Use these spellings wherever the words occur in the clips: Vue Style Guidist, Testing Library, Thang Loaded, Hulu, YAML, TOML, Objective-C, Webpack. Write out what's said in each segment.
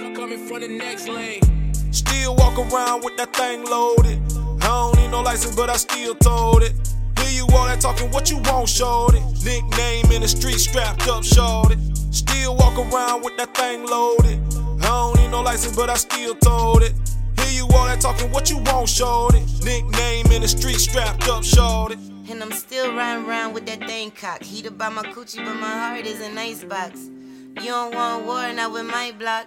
Look, coming from the next lane. Still walk around with that thing loaded. I don't need no license, but I still told it. Hear you all that talking, what you want, shorty? Nickname in the street, strapped up, shorty. Still walk around with that thing loaded. I don't need no license, but I still told it. Hear you all that talking, what you want, shorty? Nickname in the street, strapped up, shorty. And I'm still riding around with that thing cocked. Heated by my coochie, but my heart is an icebox. You don't want war, not with my block,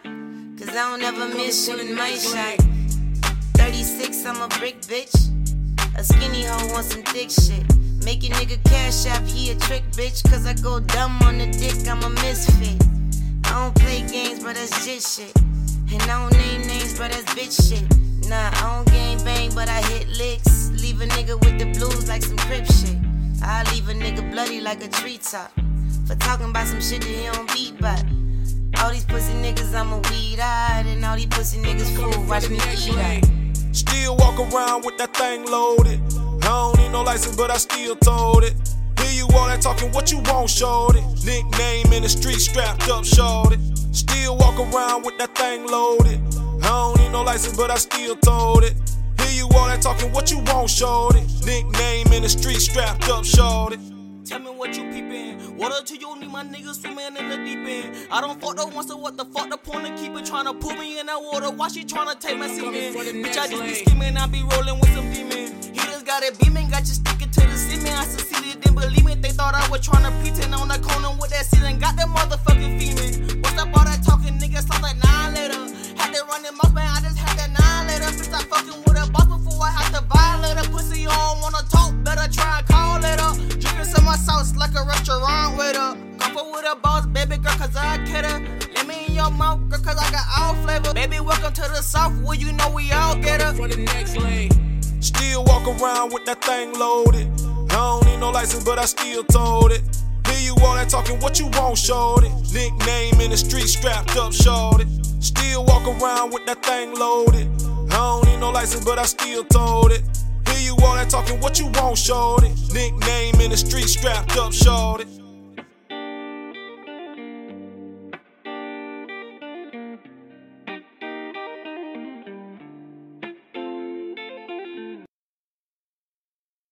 'cause I don't ever miss shooting my shot. 36, I'm a brick bitch. A skinny hoe want some thick shit. Make a nigga cash app, he a trick bitch. 'Cause I go dumb on the dick, I'm a misfit. I don't play games, but that's jit shit. And I don't name names, but that's bitch shit. Nah, I don't game bang, but I hit licks. Leave a nigga with the blues like some crip shit. I leave a nigga bloody like a treetop for talking about some shit that he don't beat by. All these pussy niggas, I'm a weed-eyed, and all these pussy niggas fool, watch me eat out. Still walk around with that thing loaded. I don't need no license, but I still told it. Hear you all that talking, what you want, shorty? Nickname in the street, strapped up, shorty. Still walk around with that thing loaded. I don't need no license, but I still told it. Hear you all that talking, what you want, shorty? Nickname in the street, strapped up, shorty. Tell me what you peepin'. Water to you, need my niggas swimming in the deep end. I don't fuck the one, so what the fuck the point of keepin'? Tryna put me in that water, why she tryna take my semen? Bitch, I just be scheming, I be rollin' with some demon. He just got it beaming, got you stickin' to the cement. I succeeded, didn't believe me. They thought I was tryna pretend on the corner with that ceiling. Got that motherfuckin' feeling. What's up all that talkin', niggas? Sounds like 9 later. Had to run them off, man, I just had that 9 later. Bitch, I fuckin' with a boss before I had to violate her. Pussy, you don't wanna talk, better try and call later. Drippin' my sauce like a restaurant waiter. Comfort with a boss, baby girl, 'cause I cater. Let me in your mouth, girl, 'cause I got all flavor. Baby, welcome to the South, where you know we all get her. For the next lane. Still walk around with that thing loaded. I don't need no license, but I still told it. Hear you all that talking, what you want, shorty? Nickname in the street, strapped up, shorty. Still walk around with that thing loaded. I don't need no license, but I still told it. Hear you all that talking, what you want, shorty? Nickname in the street, strapped up, shorty.